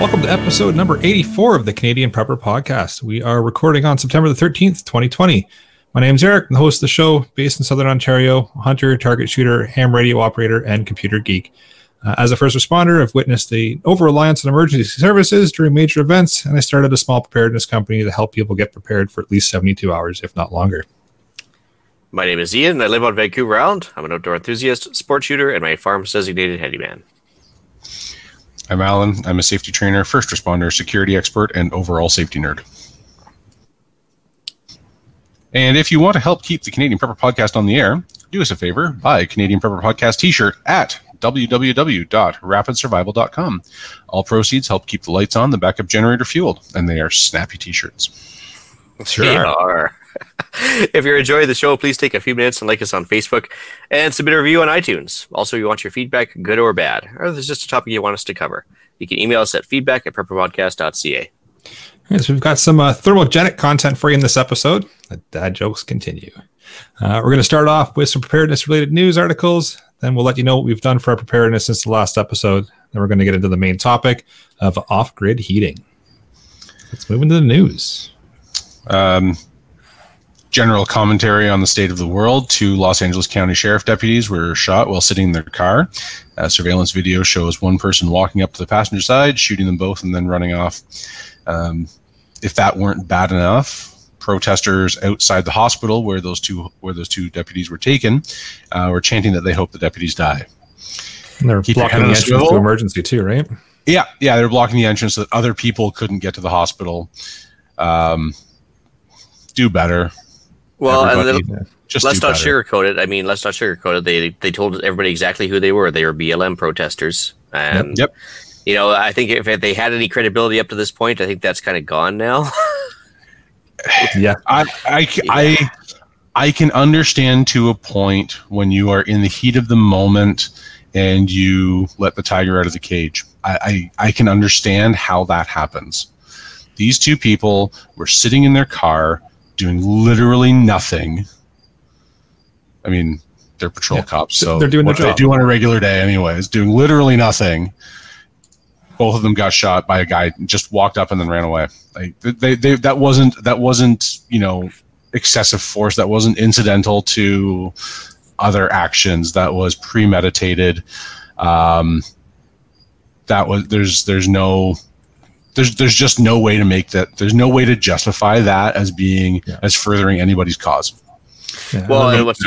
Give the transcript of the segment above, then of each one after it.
Welcome to episode number 84 of the Canadian Prepper Podcast. We are recording on September the 13th, 2020. My name is Eric, I'm the host of the show, based in Southern Ontario, hunter, target shooter, ham radio operator, and computer geek. As a first responder, I've witnessed the over-reliance on emergency services during major events, and I started a small preparedness company to help people get prepared for at least 72 hours, if not longer. My name is Ian, and I live on Vancouver Island. I'm an outdoor enthusiast, sport shooter, and my farm's designated handyman. I'm Alan. I'm a safety trainer, first responder, security expert, and overall safety nerd. And if you want to help keep the Canadian Prepper Podcast on the air, do us a favor, buy a Canadian Prepper Podcast t-shirt at www.rapidsurvival.com. All proceeds help keep the lights on, the backup generator fueled, and they are snappy t-shirts. Sure they are. If you're enjoying the show, please take a few minutes and like us on Facebook and submit a review on iTunes. Also, we want your feedback, good or bad, or if there's just a topic you want us to cover. You can email us at feedback at preppermodcast.ca. All right, so we've got some thermogenic content for you in this episode. The dad jokes continue. We're going to start off with some preparedness-related news articles. Then we'll let you know what we've done for our preparedness since the last episode. Then we're going to get into the main topic of off-grid heating. Let's move into the news. General commentary on the state of the world. Two Los Angeles County Sheriff deputies were shot while sitting in their car. Surveillance video shows one person walking up to the passenger side, shooting them both, and then running off. If that weren't bad enough, protesters outside the hospital where those two deputies were taken were chanting that they hope the deputies die. And they're blocking the entrance to emergency too, right? Yeah, they're blocking the entrance so that other people couldn't get to the hospital. Do better. Well, let's not sugarcoat it. I mean, let's not sugarcoat it. They told everybody exactly who they were. They were BLM protesters. And, yep. You know, I think if they had any credibility up to this point, I think that's kind of gone now. Yeah. I can understand to a point when you are in the heat of the moment and you let the tiger out of the cage. I can understand how that happens. These two people were sitting in their car doing literally nothing. I mean, they're patrol cops, so they're doing what they do on a regular day anyways, doing literally nothing. Both of them got shot by a guy who just walked up and then ran away. Like that wasn't, you know, excessive force. That wasn't incidental to other actions. That was premeditated. There's just no way to make that. There's no way to justify that as being as furthering anybody's cause. Yeah. Well, and what's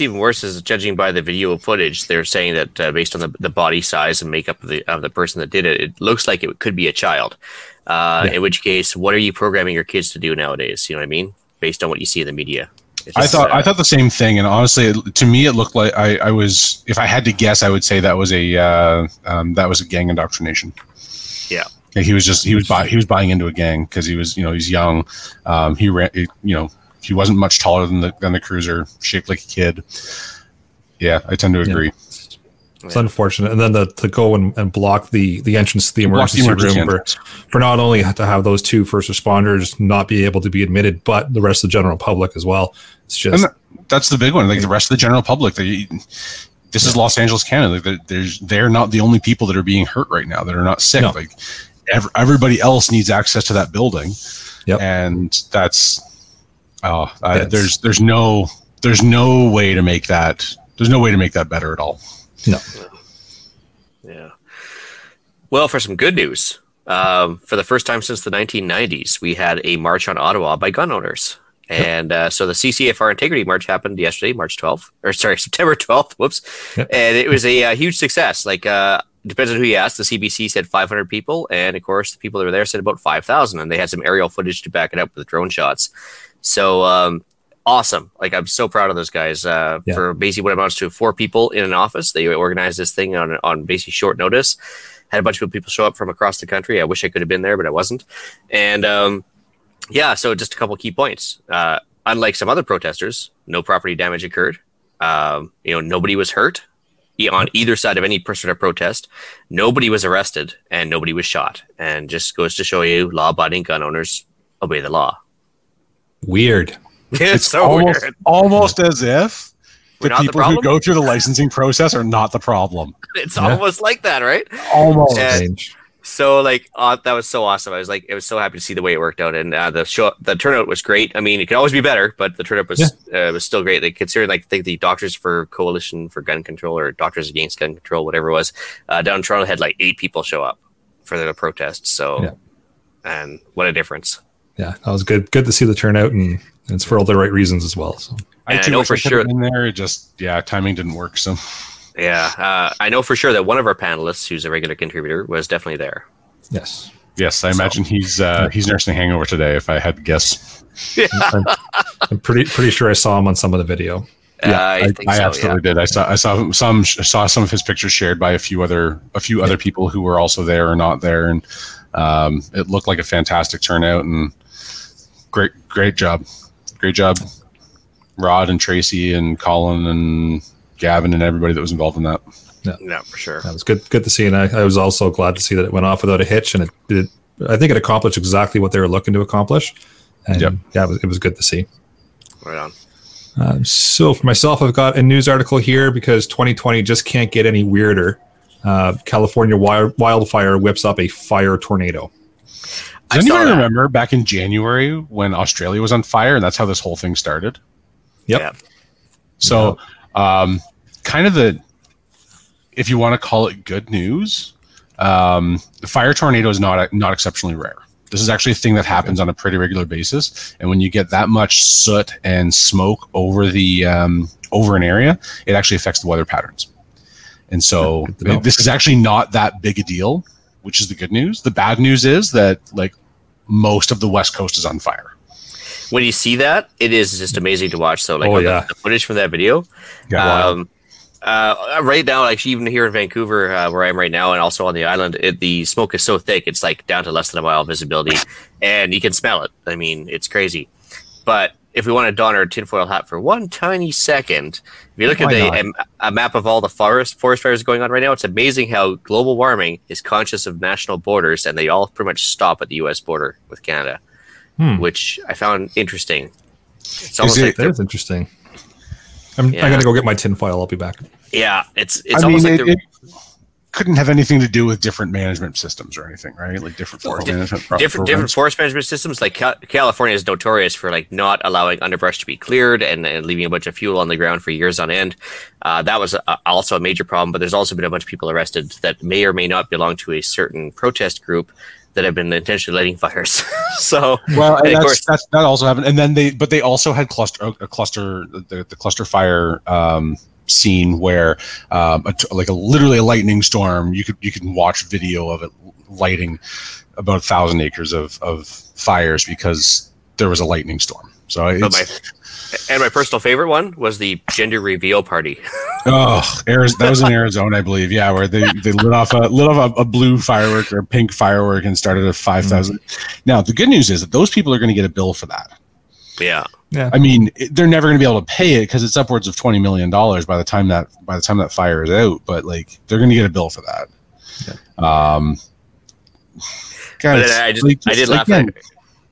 even worse is, judging by the video footage, they're saying that based on the body size and makeup of the person that did it, it looks like it could be a child. In which case, what are you programming your kids to do nowadays? You know what I mean? Based on what you see in the media. I thought the same thing, and honestly, to me, it looked like I was. If I had to guess, I would say that was a gang indoctrination. Yeah, he was buying into a gang because he's young. He ran, he wasn't much taller than the cruiser, shaped like a kid. Yeah, I tend to agree. Yeah. It's unfortunate, and then to go and block the entrance to the emergency room for not only to have those two first responders not be able to be admitted, but the rest of the general public as well. It's just that's the big one. Like the rest of the general public, This is Los Angeles, Canada. Like they're not the only people that are being hurt right now that are not sick. No. Like everybody else needs access to that building. Yep. And there's no way to make that. There's no way to make that better at all. No. Yeah. Well, for some good news, for the first time since the 1990s, we had a march on Ottawa by gun owners. And so the CCFR Integrity March happened yesterday, September 12th. Whoops. Yep. And it was a huge success. Like, depends on who you ask. The CBC said 500 people. And, of course, the people that were there said about 5,000. And they had some aerial footage to back it up with drone shots. So awesome. Like, I'm so proud of those guys for basically what amounts to 4 people in an office. They organized this thing on basically short notice. Had a bunch of people show up from across the country. I wish I could have been there, but I wasn't. And, yeah, so just a couple key points. Unlike some other protesters, no property damage occurred. Nobody was hurt on either side of any person or protest. Nobody was arrested and nobody was shot. And just goes to show you, law-abiding gun owners obey the law. Weird. It's so almost weird. Almost as if the people who go through the licensing process are not the problem. It's almost like that, right? Almost. So like, that was so awesome. I was so happy to see the way it worked out, and the turnout was great. I mean, it could always be better, but the turnout was still great. Like, considering like the Doctors for Coalition for Gun Control or Doctors Against Gun Control, whatever it was, down in Toronto had like 8 people show up for the protest. So, and what a difference! Yeah, that was good. Good to see the turnout, and it's for all the right reasons as well. So I know for sure in there, timing didn't work. So. Yeah, I know for sure that one of our panelists, who's a regular contributor, was definitely there. Yes, I imagine he's nursing a hangover today, if I had to guess. Yeah. I'm pretty sure I saw him on some of the video. Yeah, I absolutely did. I saw some of his pictures shared by a few other people who were also there or not there, and it looked like a fantastic turnout, and great job, Rod and Tracy and Colin and Gavin and everybody that was involved in that. Yeah, for sure. That was good to see. And I was also glad to see that it went off without a hitch, and I think it accomplished exactly what they were looking to accomplish. And it was good to see. Right on. So for myself, I've got a news article here because 2020 just can't get any weirder. California wildfire whips up a fire tornado. Does anyone remember back in January when Australia was on fire, and that's how this whole thing started? Yep. Yeah. So, kind of if you want to call it good news, the fire tornado is not exceptionally rare. This is actually a thing that happens on a pretty regular basis. And when you get that much soot and smoke over the over an area, it actually affects the weather patterns. And so this is actually not that big a deal, which is the good news. The bad news is that like most of the West Coast is on fire. When you see that, it is just amazing to watch. So, like, the footage from that video, right now, like even here in Vancouver, where I am right now, and also on the island, the smoke is so thick, it's like down to less than a mile visibility, and you can smell it. I mean, it's crazy. But if we want to don our tinfoil hat for one tiny second, if you look at a map of all the forest fires going on right now, it's amazing how global warming is conscious of national borders, and they all pretty much stop at the U.S. border with Canada. Which I found interesting. That is interesting. I gotta go get my tinfoil. I'll be back. Yeah, it's almost like it couldn't have anything to do with different management systems or anything, right? Like different forest management different forest management systems. Like California is notorious for like not allowing underbrush to be cleared and leaving a bunch of fuel on the ground for years on end. That was also a major problem. But there's also been a bunch of people arrested that may or may not belong to a certain protest group that have been intentionally lighting fires. That also happened. And then they also had the cluster fire scene where literally a lightning storm. You can watch video of it lighting about 1,000 acres of fires because there was a lightning storm. My personal favorite one was the gender reveal party. That was in Arizona, I believe. Yeah, where they lit off a blue firework or a pink firework and started at 5,000. Now the good news is that those people are going to get a bill for that. Yeah. I mean, they're never going to be able to pay it because it's upwards of $20 million by the time that fire is out. But like, they're going to get a bill for that. Yeah. God, I did laugh at it.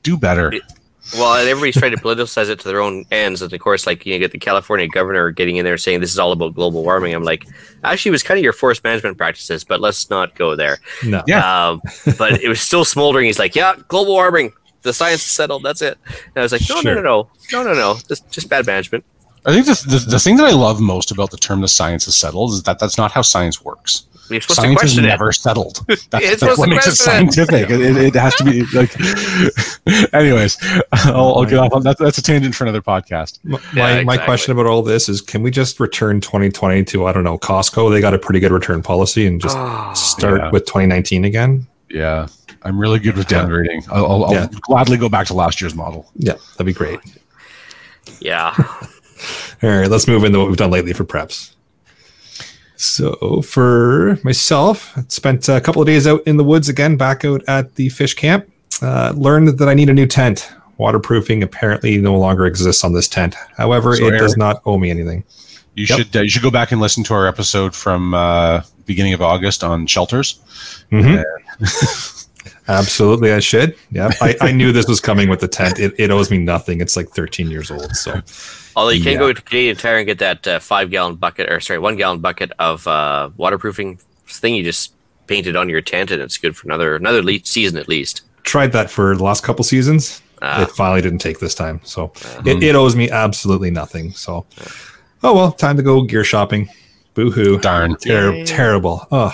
Do better. Well, and everybody's trying to politicize it to their own ends. And of course, like, you get the California governor getting in there saying this is all about global warming. I'm like, actually, it was kind of your forest management practices, but let's not go there. No. Yeah. But it was still smoldering. He's like, yeah, global warming. The science is settled. That's it. And I was like, no. Just bad management. I think the thing that I love most about the term the science is settled is that that's not how science works. You're supposed science to question is never it. Settled. That's what makes it scientific. It has to be like. Anyways, I'll get off on that. That's a tangent for another podcast. My question about all this is: can we just return 2020 to Costco? They got a pretty good return policy, and just start with 2019 again. Yeah, I'm really good with downgrading. I'll gladly go back to last year's model. Yeah, that'd be great. Yeah. All right, let's move into what we've done lately for preps. So for myself, I spent a couple of days out in the woods again, back out at the fish camp. Learned that I need a new tent. Waterproofing apparently no longer exists on this tent. However, it does not owe me anything. You should go back and listen to our episode from beginning of August on shelters. Mm-hmm. Absolutely, I should. Yeah, I knew this was coming with the tent. It owes me nothing. It's like 13 years old, so... Although you can go to Canadian Tire and get that 1 gallon bucket of waterproofing thing. You just painted on your tent, and it's good for another season at least. Tried that for the last couple seasons. It finally didn't take this time, so it owes me absolutely nothing. So, oh well, time to go gear shopping. Boo-hoo. Darn. Terrible. Ugh.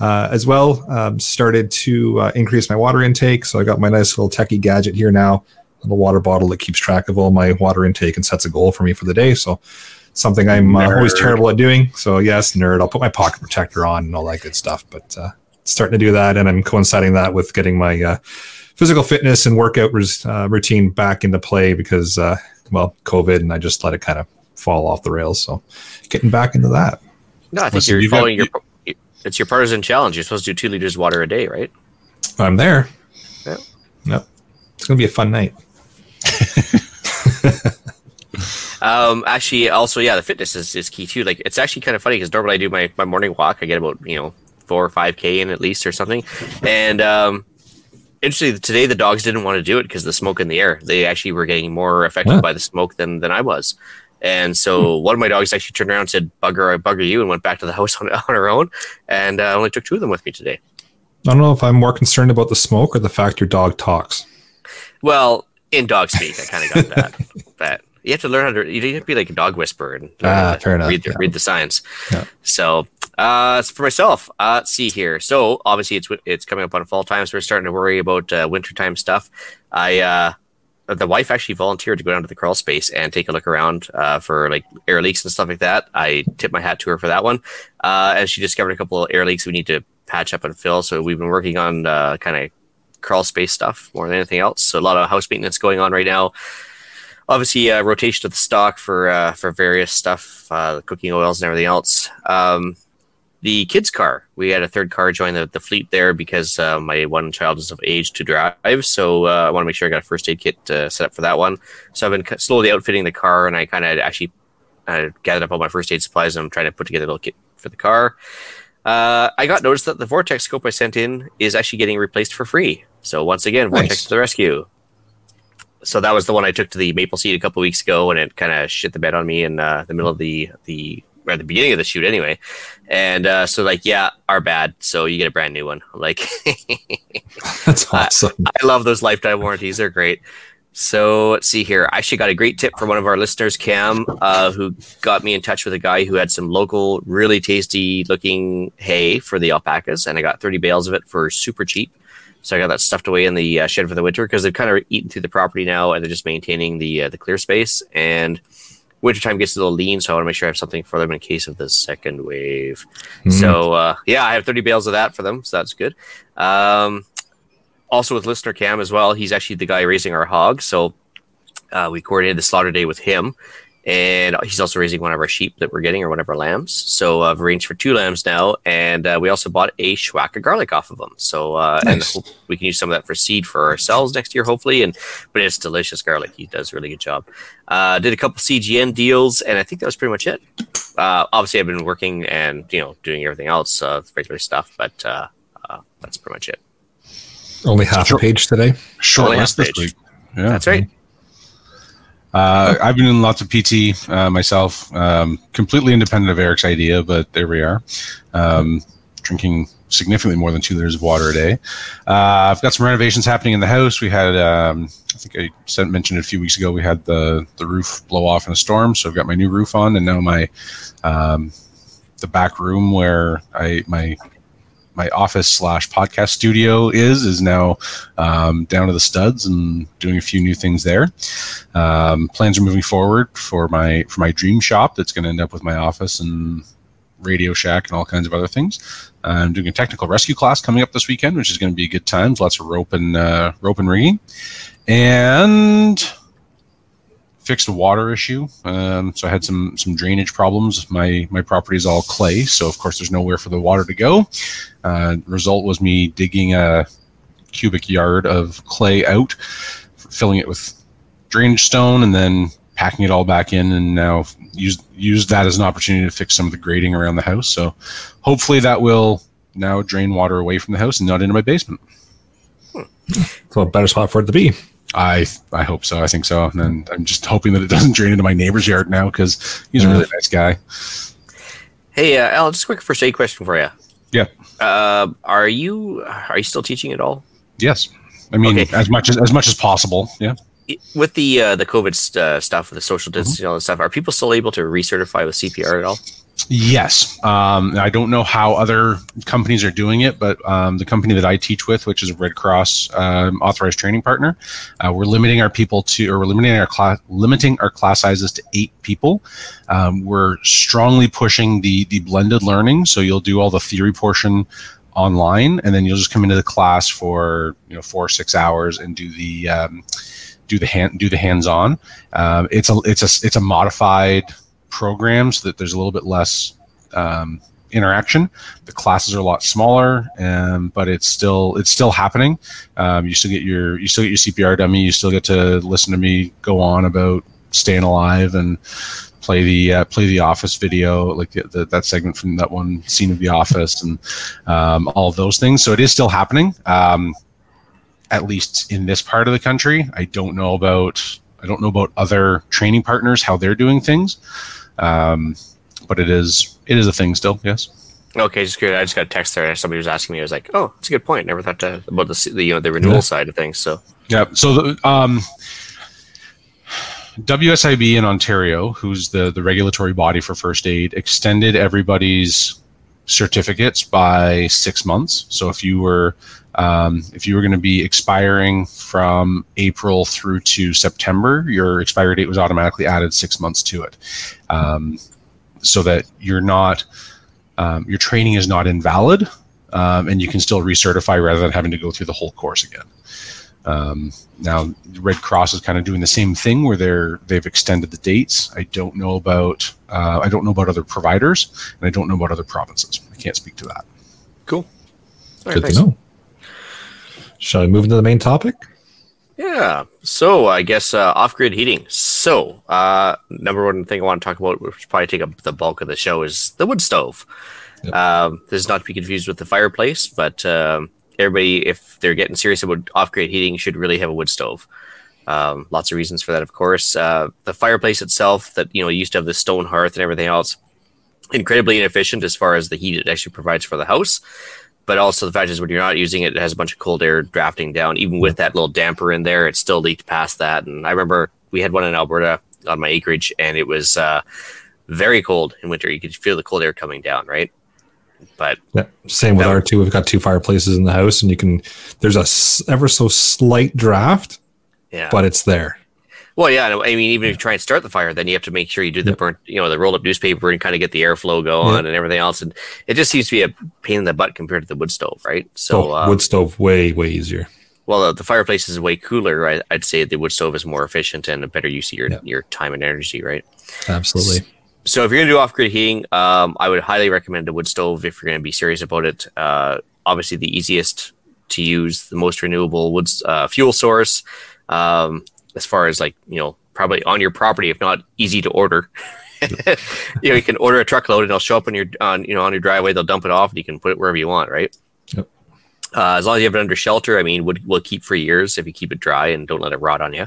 As well, started to increase my water intake, so I got my nice little techie gadget here now, the water bottle that keeps track of all my water intake and sets a goal for me for the day, so something I'm always terrible at doing. So yes, nerd, I'll put my pocket protector on and all that good stuff, but starting to do that, and I'm coinciding that with getting my physical fitness and workout routine back into play because, COVID, and I just let it kind of fall off the rails. So getting back into that. No, I think you're following it's your partisan challenge. You're supposed to do 2 liters of water a day, right? I'm there. Yeah. Yep. It's going to be a fun night. Actually, also, the fitness is key too. Like, it's actually kind of funny because normally I do my morning walk. I get about, 4 or 5K in at least or something. And, interestingly, today the dogs didn't want to do it because of the smoke in the air. They actually were getting more affected by the smoke than I was. And so one of my dogs actually turned around and said, bugger you, and went back to the house on her own. And I only took 2 of them with me today. I don't know if I'm more concerned about the smoke or the fact your dog talks. Well, in dog speak, I kind of got that. But you have to learn you have to be like a dog whisperer and read the signs. Yeah. So... for myself, let's see here. So obviously it's coming up on fall time, so we're starting to worry about wintertime stuff. The wife actually volunteered to go down to the crawl space and take a look around for like air leaks and stuff like that. I tip my hat to her for that one. And she discovered a couple of air leaks we need to patch up and fill. So we've been working on kind of crawl space stuff more than anything else. So a lot of house maintenance going on right now. Obviously, rotation of the stock for various stuff, cooking oils and everything else. The kids' car. We had a third car join the fleet there because my one child is of age to drive. So I want to make sure I got a first aid kit set up for that one. So I've been slowly outfitting the car, and I kind of actually gathered up all my first aid supplies, and I'm trying to put together a little kit for the car. I got noticed that the Vortex scope I sent in is actually getting replaced for free. So once again, nice. Vortex to the rescue. So that was the one I took to the Maple Seed a couple weeks ago, and it kind of shit the bed on me in the middle of the or at the beginning of the shoot anyway. And so our bad. So you get a brand new one. Like that's awesome. I love those lifetime warranties. They're great. So let's see here. I actually got a great tip from one of our listeners, Cam, who got me in touch with a guy who had some local, really tasty looking hay for the alpacas. And I got 30 bales of it for super cheap. So I got that stuffed away in the shed for the winter because they've kind of eaten through the property now and they're just maintaining the clear space. And wintertime gets a little lean, so I want to make sure I have something for them in case of the second wave. Mm-hmm. So, I have 30 bales of that for them, so that's good. Also with listener Cam as well, he's actually the guy raising our hogs, so we coordinated the slaughter day with him, and he's also raising one of our sheep that we're getting or one of our lambs. So I've arranged for 2 lambs now, and we also bought a schwack of garlic off of them. So nice. And we can use some of that for seed for ourselves next year, hopefully. But it's delicious garlic. He does a really good job. Did a couple CGN deals, and I think that was pretty much it. Obviously, I've been working and doing everything else, regular stuff, but that's pretty much it. Only half a page today. Short list this week. Yeah. That's right. I've been doing lots of PT myself, completely independent of Eric's idea, but there we are, drinking significantly more than 2 liters of water a day. I've got some renovations happening in the house. We had, I think I mentioned it a few weeks ago, we had the roof blow off in a storm, so I've got my new roof on, and now my the back room where my office / podcast studio is now down to the studs and doing a few new things there. Plans are moving forward for my dream shop that's going to end up with my office and Radio Shack and all kinds of other things. I'm doing a technical rescue class coming up this weekend, which is going to be a good time. Lots of rope and rigging, and fixed a water issue. So I had some drainage problems. My property is all clay, so of course there's nowhere for the water to go. Result was me digging a cubic yard of clay out, filling it with drainage stone, and then packing it all back in, and now use that as an opportunity to fix some of the grading around the house. So hopefully that will now drain water away from the house and not into my basement. So a better spot for it to be. I hope so. I think so. And then I'm just hoping that it doesn't drain into my neighbor's yard now because he's a really nice guy. Hey, Alan, just a quick first aid question for you. Yeah. Are you still teaching at all? Yes. I mean, okay. as much as possible. Yeah. With the COVID stuff, with the social distancing, mm-hmm. all that stuff, are people still able to recertify with CPR at all? Yes. I don't know how other companies are doing it, but the company that I teach with, which is Red Cross authorized training partner, we're limiting our class sizes to 8 people. We're strongly pushing the blended learning, so you'll do all the theory portion online, and then you'll just come into the class for 4 or 6 hours and do the hands-on. It's a modified program so that there's a little bit less interaction. The classes are a lot smaller, but it's still happening. You still get your CPR dummy. You still get to listen to me go on about staying alive and play the Office video, like that segment from that one scene of The Office, and all of those things. So it is still happening, at least in this part of the country. I don't know about other training partners, how they're doing things, but it is a thing still. Yes. Okay, just curious. I just got a text there. Somebody was asking me. I was like, "Oh, that's a good point. Never thought about the renewal side of things." So yeah. So the WSIB in Ontario, who's the regulatory body for first aid, extended everybody's certificates by 6 months. So if you were going to be expiring from April through to September, your expiry date was automatically added 6 months to it, so that you're not your training is not invalid, and you can still recertify rather than having to go through the whole course again. Now, Red Cross is kind of doing the same thing where they've extended the dates. I don't know about other providers, and I don't know about other provinces. I can't speak to that. Cool. All right, good thanks. To know. Shall we move into the main topic? Yeah. So I guess off-grid heating. So number one thing I want to talk about, which probably take up the bulk of the show, is the wood stove. Yep. This is not to be confused with the fireplace, but everybody, if they're getting serious about off-grid heating, should really have a wood stove. Lots of reasons for that, of course. The fireplace itself, that used to have the stone hearth and everything else, incredibly inefficient as far as the heat it actually provides for the house. But also the fact is, when you're not using it, it has a bunch of cold air drafting down. Even with that little damper in there, it still leaked past that. And I remember we had one in Alberta on my acreage, and it was very cold in winter. You could feel the cold air coming down, right? But yeah, same with our two. We've got two fireplaces in the house, and there's a ever so slight draft, yeah, but it's there. Well, yeah, I mean, even if you try and start the fire, then you have to make sure you do the burnt, the rolled up newspaper and kind of get the airflow going and everything else. And it just seems to be a pain in the butt compared to the wood stove, right? So wood stove way easier. Well, the fireplace is way cooler. I'd say the wood stove is more efficient and a better use of your time and energy, right? Absolutely. So if you're going to do off-grid heating, I would highly recommend a wood stove if you're going to be serious about it. Obviously, the easiest to use, the most renewable wood fuel source, as far as probably on your property, if not easy to order. You can order a truckload and they'll show up on your driveway. They'll dump it off and you can put it wherever you want, right? Yep. As long as you have it under shelter, I mean, wood will keep for years if you keep it dry and don't let it rot on you.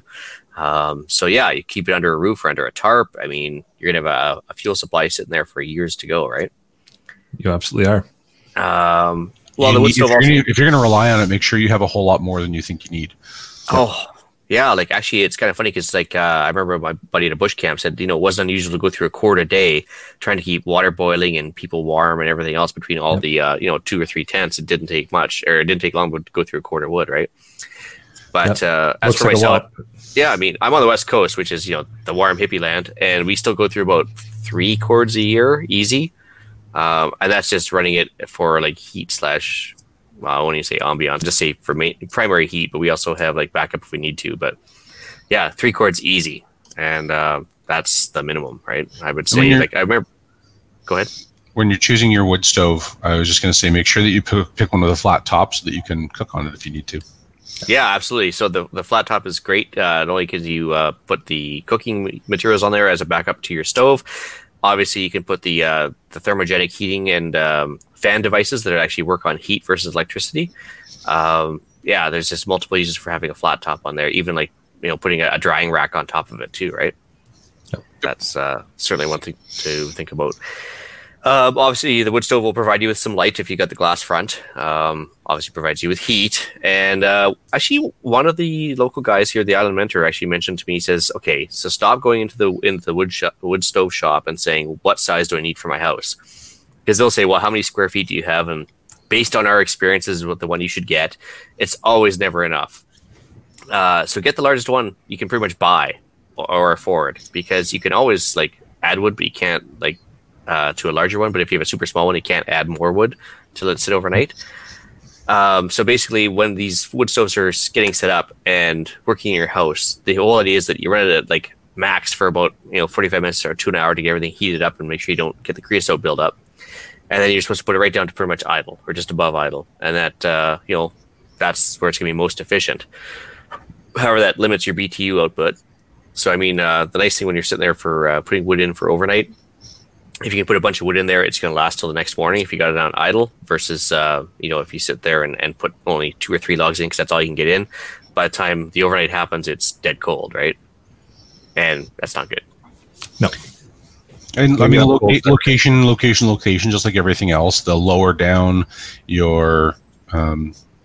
You keep it under a roof or under a tarp. I mean, you're going to have a fuel supply sitting there for years to go, right? You absolutely are. If you're going to rely on it, make sure you have a whole lot more than you think you need. So. Oh, yeah. Like, actually, it's kind of funny because, I remember my buddy at a bush camp said, it wasn't unusual to go through a quart a day trying to keep water boiling and people warm and everything else between all the, 2 or 3 tents. It didn't take much, or it didn't take long to go through a quart of wood, right? But as for myself, yeah, I mean, I'm on the West Coast, which is, the warm hippie land, and we still go through about 3 cords a year, easy. And that's just running it for like heat / I won't even say ambiance, just say for primary heat, but we also have like backup if we need to. But yeah, 3 cords easy. And that's the minimum, right? I would say, go ahead. When you're choosing your wood stove, I was just going to say, make sure that you pick one of the flat tops so that you can cook on it if you need to. Yeah, absolutely. So the flat top is great, not only because you put the cooking materials on there as a backup to your stove. Obviously, you can put the thermogenic heating and fan devices that actually work on heat versus electricity. There's just multiple uses for having a flat top on there, even like putting a drying rack on top of it too, right? Yep. That's certainly one thing to think about. Obviously, the wood stove will provide you with some light if you got the glass front. Obviously, provides you with heat. And actually, one of the local guys here, the Island Mentor, actually mentioned to me. He says, "Okay, so stop going into the wood stove shop and saying what size do I need for my house, because they'll say, well, how many square feet do you have? And based on our experiences with the one you should get, it's always never enough. So get the largest one you can pretty much buy or afford, because you can always like add wood, but you can't like." To a larger one, but if you have a super small one, you can't add more wood to let it sit overnight. So basically, when these wood stoves are getting set up and working in your house, the whole idea is that you run it at like max for about 45 minutes or 1 hour to get everything heated up and make sure you don't get the creosote build up. And then you're supposed to put it right down to pretty much idle or just above idle, and that that's where it's going to be most efficient. However, that limits your BTU output. So I mean, the nice thing when you're sitting there for putting wood in for overnight. If you can put a bunch of wood in there, it's going to last till the next morning if you got it on idle versus, if you sit there and put only 2 or 3 logs in because that's all you can get in. By the time the overnight happens, it's dead cold, right? And that's not good. No. And I mean, location, just like everything else. The lower down your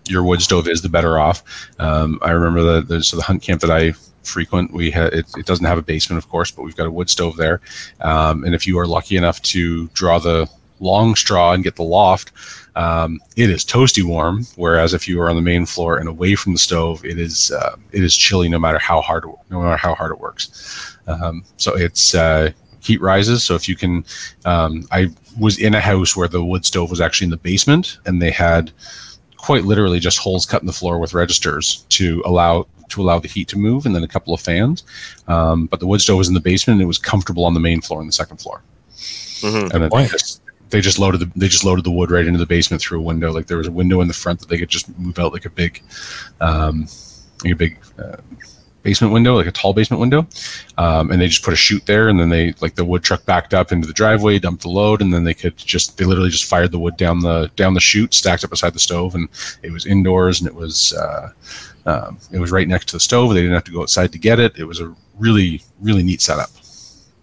wood stove is, the better off. I remember the hunt camp that I frequent, we had it doesn't have a basement, of course, but we've got a wood stove there, and if you are lucky enough to draw the long straw and get the loft, it is toasty warm, whereas if you are on the main floor and away from the stove, it is chilly no matter how hard it works. So it's heat rises. So if you can, I was in a house where the wood stove was actually in the basement, and they had quite literally just holes cut in the floor with registers to allow the heat to move, and then a couple of fans. But the wood stove was in the basement, and it was comfortable on the main floor and the second floor. Mm-hmm. And they just loaded the wood right into the basement through a window. Like there was a window in the front that they could just move out like a big basement window, like a tall basement window. And they just put a chute there, and then the wood truck backed up into the driveway, dumped the load, and then they literally just fired the wood down the chute, stacked up beside the stove, and it was indoors, and it was right next to the stove. They didn't have to go outside to get it. It was a really, really neat setup.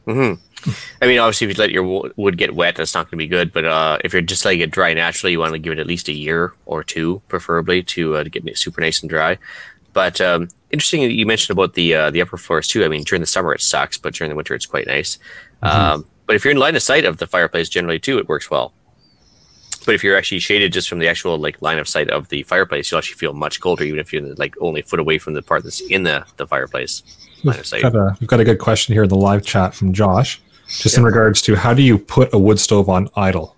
Mm-hmm. I mean, obviously, if you let your wood get wet, that's not going to be good. But if you're just letting it dry naturally, you want to give it at least a year or two, preferably, to get it super nice and dry. But interesting that you mentioned about the upper floors, too. I mean, during the summer, it sucks, but during the winter, it's quite nice. Mm-hmm. But if you're in line of sight of the fireplace, generally, too, it works well. But if you're actually shaded just from the actual line of sight of the fireplace, you'll actually feel much colder, even if you're only a foot away from the part that's in the fireplace line of sight. We've got a good question here in the live chat from Josh, just in regards to how do you put a wood stove on idle?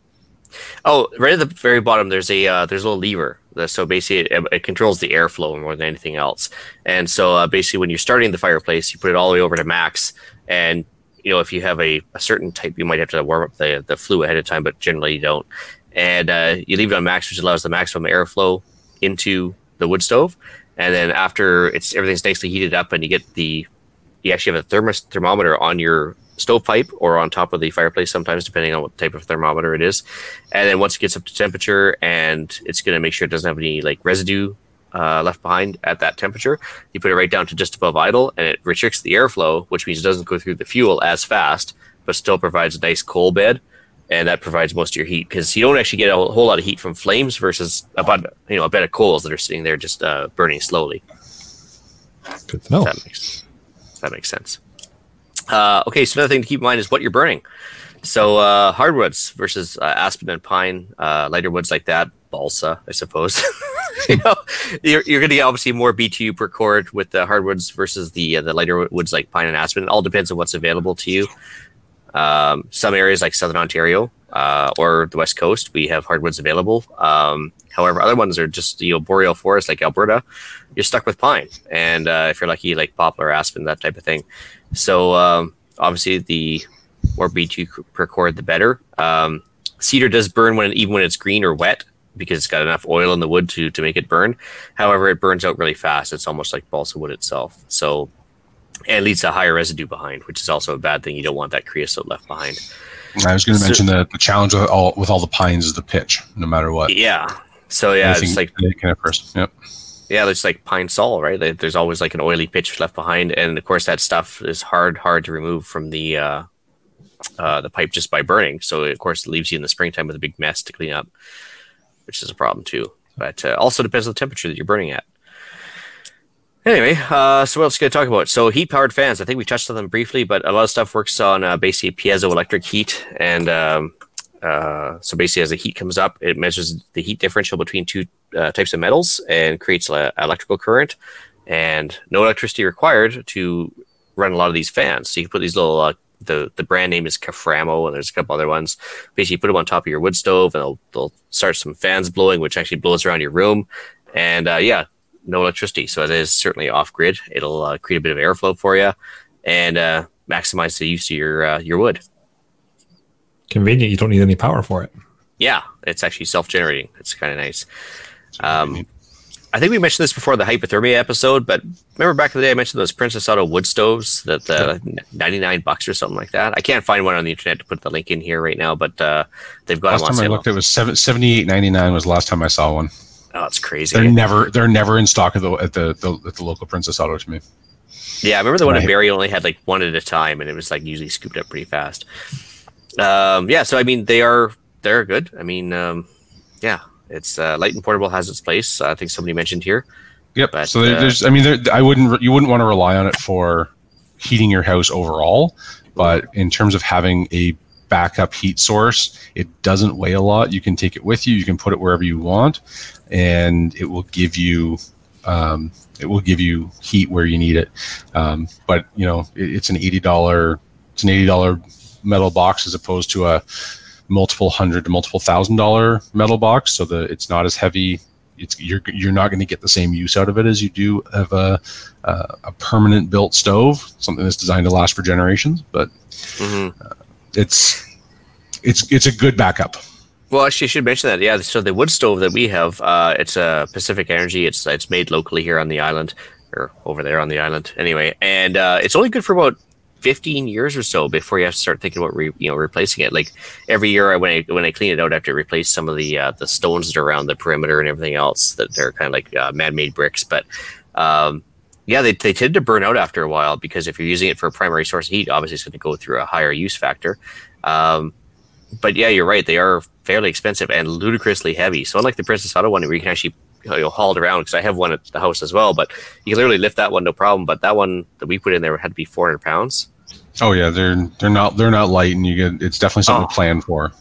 Oh, right at the very bottom, there's a little lever. So basically, it controls the airflow more than anything else. And so basically, when you're starting the fireplace, you put it all the way over to max, and if you have a certain type, you might have to warm up the flue ahead of time, but generally you don't. And you leave it on max, which allows the maximum airflow into the wood stove. And then after everything's nicely heated up, and you actually have a thermometer on your stovepipe or on top of the fireplace sometimes, depending on what type of thermometer it is. And then once it gets up to temperature, and it's going to make sure it doesn't have any residue left behind at that temperature, you put it right down to just above idle, and it restricts the airflow, which means it doesn't go through the fuel as fast, but still provides a nice coal bed. And that provides most of your heat, because you don't actually get a whole lot of heat from flames versus a bed of coals that are sitting there just burning slowly. Good to know. That makes sense. Okay, so another thing to keep in mind is what you're burning. So hardwoods versus aspen and pine, lighter woods like that, balsa, I suppose. You're going to get obviously more BTU per cord with the hardwoods versus the lighter woods like pine and aspen. It all depends on what's available to you. Some areas like Southern Ontario or the West Coast, we have hardwoods available. However, other ones are just boreal forest like Alberta. You're stuck with pine, and if you're lucky, like poplar, aspen, that type of thing. So obviously, the more BTU per cord, the better. Cedar does burn even when it's green or wet, because it's got enough oil in the wood to make it burn. However, it burns out really fast. It's almost like balsa wood itself. So. And it leaves a higher residue behind, which is also a bad thing. You don't want that creosote left behind. I was going to mention that the challenge with all the pines is the pitch, no matter what. Yeah. So yeah, it's like coniferous. Yep. Yeah, it's like pine sol, right? There's always an oily pitch left behind, and of course that stuff is hard to remove from the the pipe just by burning. So of course it leaves you in the springtime with a big mess to clean up, which is a problem too. But also depends on the temperature that you're burning at. Anyway, so what else are we going to talk about? So heat-powered fans, I think we touched on them briefly, but a lot of stuff works on basically piezoelectric heat. And so basically as the heat comes up, it measures the heat differential between two types of metals and creates an electrical current. And no electricity required to run a lot of these fans. So you can put these little, the brand name is Caframo, and there's a couple other ones. Basically, you put them on top of your wood stove, and they'll start some fans blowing, which actually blows around your room. And no electricity. So it is certainly off-grid. It'll create a bit of airflow for you and maximize the use of your wood. Convenient. You don't need any power for it. Yeah, it's actually self-generating. It's kind of nice. I think we mentioned this before the hypothermia episode, but remember back in the day I mentioned those Princess Auto wood stoves that $99 or something like that. I can't find one on the internet to put the link in here right now, but they've got one. Last time I looked, it was $78.99 was the last time I saw one. Oh, it's crazy. They're never in stock at the local Princess Auto to me. Yeah, I remember the one in Barrie only had like one at a time, and it was like usually scooped up pretty fast. So I mean they're good. I mean, it's light and portable has its place. I think somebody mentioned here. Yep. But, so there's, I mean, you wouldn't want to rely on it for heating your house overall, but in terms of having a backup heat source, it doesn't weigh a lot. You can take it with you. You can put it wherever you want, and it will give you heat where you need it. But you know, it's an $80 metal box as opposed to a multiple hundred to multiple $1,000 metal box. So it's not as heavy. You're not going to get the same use out of it as you do of a permanent built stove, something that's designed to last for generations. But it's a good backup. Well, actually, I should mention that. Yeah, so the wood stove that we have, it's a Pacific Energy. It's made locally here on the island, or over there on the island, anyway. And it's only good for about 15 years or so before you have to start thinking about replacing it. Like every year, when I clean it out, I have to replace some of the stones that are around the perimeter and everything else that they're kind of like man-made bricks. But they tend to burn out after a while, because if you're using it for a primary source of heat, obviously it's going to go through a higher use factor. But yeah, you're right. They are fairly expensive and ludicrously heavy. So unlike the Princess Auto one, where you can actually haul it around, because I have one at the house as well, but you can literally lift that one, no problem. But that one that we put in there had to be 400 pounds. Oh yeah, they're not light, and it's definitely something to plan for.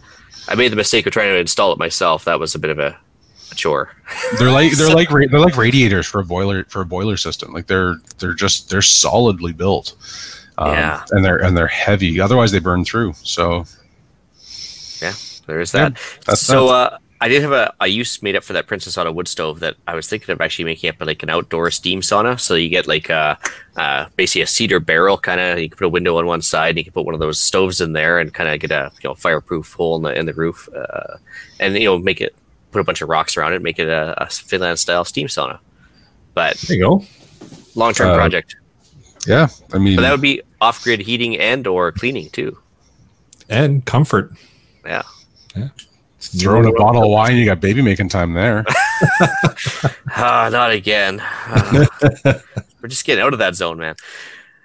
I made the mistake of trying to install it myself. That was a bit of a chore. They're like radiators for a boiler system. Like they're solidly built. And they're heavy. Otherwise, they burn through. So. Yeah, there is that. Yeah, so I did have a use made up for that Princess Auto wood stove that I was thinking of actually making up like an outdoor steam sauna. So you get like basically a cedar barrel kind of. You can put a window on one side, and you can put one of those stoves in there and kind of get a fireproof hole in the roof, and make it, put a bunch of rocks around it, make it a Finland style steam sauna. But there you go, long term project. Yeah, I mean, but that would be off grid heating and or cleaning too, and comfort. Yeah. Throw in a bottle of wine, you got baby making time there. Not again. We're just getting out of that zone, man.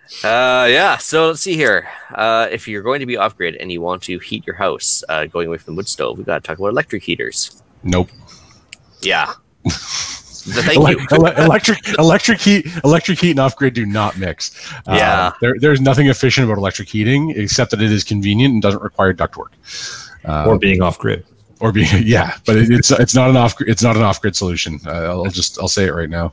So let's see here. If you're going to be off grid and you want to heat your house, going away from the wood stove, we've got to talk about electric heaters. Nope. Yeah. Electric heat and off-grid do not mix. There's nothing efficient about electric heating, except that it is convenient and doesn't require ductwork, or being off-grid, but it's not an off-grid solution. I'll say it right now.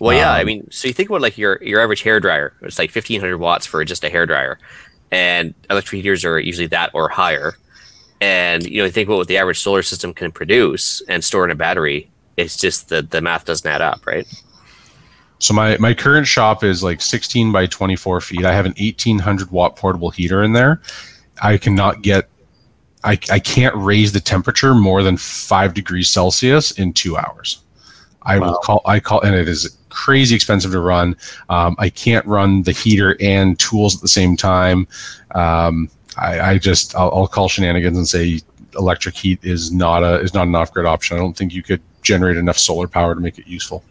Well, I mean, so you think about like your average hairdryer. It's like 1,500 watts for just a hairdryer, and electric heaters are usually that or higher. And you think about what the average solar system can produce and store in a battery. It's just that the math doesn't add up, right? So my current shop is like 16 by 24 feet. I have an 1,800 watt portable heater in there. I can't raise the temperature more than 5 degrees Celsius in 2 hours. And it is crazy expensive to run. I can't run the heater and tools at the same time. I'll call shenanigans and say electric heat is not an off-grid option. I don't think you could generate enough solar power to make it useful.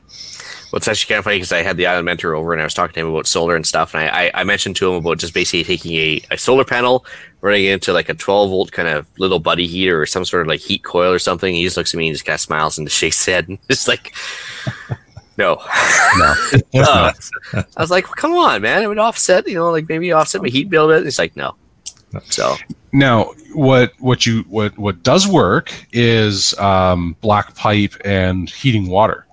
Well, it's actually kind of funny because I had the Island Mentor over and I was talking to him about solar and stuff. And I mentioned to him about just basically taking a solar panel, running into like a 12-volt kind of little buddy heater or some sort of like heat coil or something. He just looks at me and just kind of smiles and just shakes his head and just like, no. I was like, well, come on, man. It would offset, like maybe offset my heat bill a bit. And he's like, no. So now, what does work is black pipe and heating water.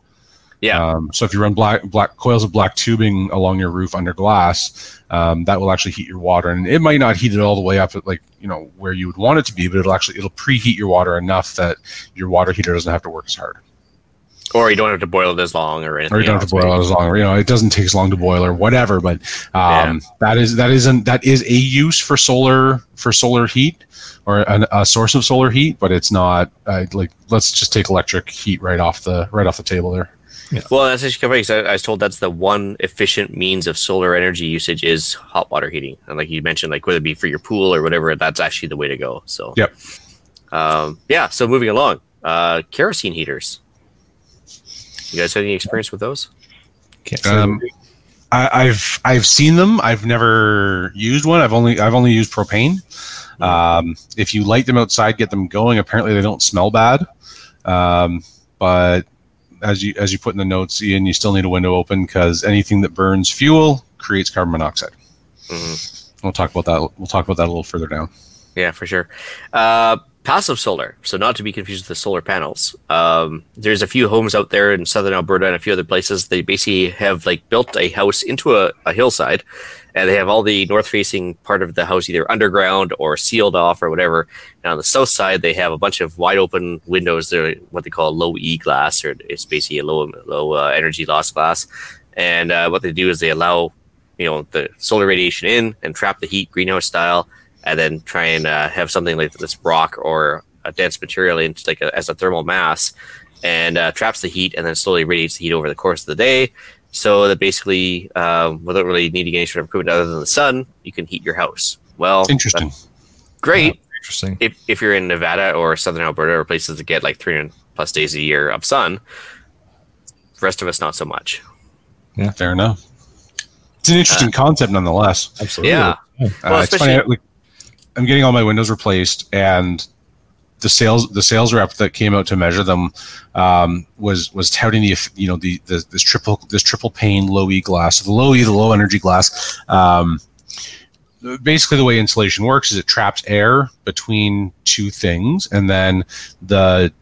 Yeah. So if you run black coils of black tubing along your roof under glass, that will actually heat your water, and it might not heat it all the way up at where you would want it to be, but it'll preheat your water enough that your water heater doesn't have to work as hard. Or you don't have to boil it as long, or anything. Or you don't have to boil it as long, or it doesn't take as long to boil, or whatever. But that is a use for solar heat, or a source of solar heat. But it's not let's just take electric heat right off the table there. Yeah. Well, that's actually kind of funny because I was told that's the one efficient means of solar energy usage is hot water heating, and like you mentioned, like whether it be for your pool or whatever, that's actually the way to go. So, yep. So moving along, kerosene heaters. You guys have any experience with those? I've seen them. I've never used one. I've only used propane. If you light them outside, get them going. Apparently, they don't smell bad, but as you put in the notes, Ian, you still need a window open because anything that burns fuel creates carbon monoxide. Mm-hmm. We'll talk about that. We'll talk about that a little further down. Yeah, for sure. Passive solar, so not to be confused with the solar panels. There's a few homes out there in southern Alberta and a few other places. They basically have built a house into a hillside, and they have all the north-facing part of the house either underground or sealed off or whatever. And on the south side, they have a bunch of wide-open windows. They're what they call low-E glass, or it's basically a low energy loss glass. And what they do is they allow the solar radiation in and trap the heat greenhouse style, and then try and have something like this rock or a dense material into as a thermal mass, and traps the heat and then slowly radiates the heat over the course of the day. So that basically, without really needing any sort of improvement other than the sun, you can heat your house. Well, interesting. Great. Yeah, interesting. If you're in Nevada or southern Alberta or places that get 300 plus days a year of sun, the rest of us not so much. Yeah, fair enough. It's an interesting concept nonetheless. Absolutely. Yeah. Well, it's funny, I'm getting all my windows replaced, and the sales rep that came out to measure them was touting this triple pane low E glass, so the low energy glass. Basically, the way insulation works is it traps air between two things, and then that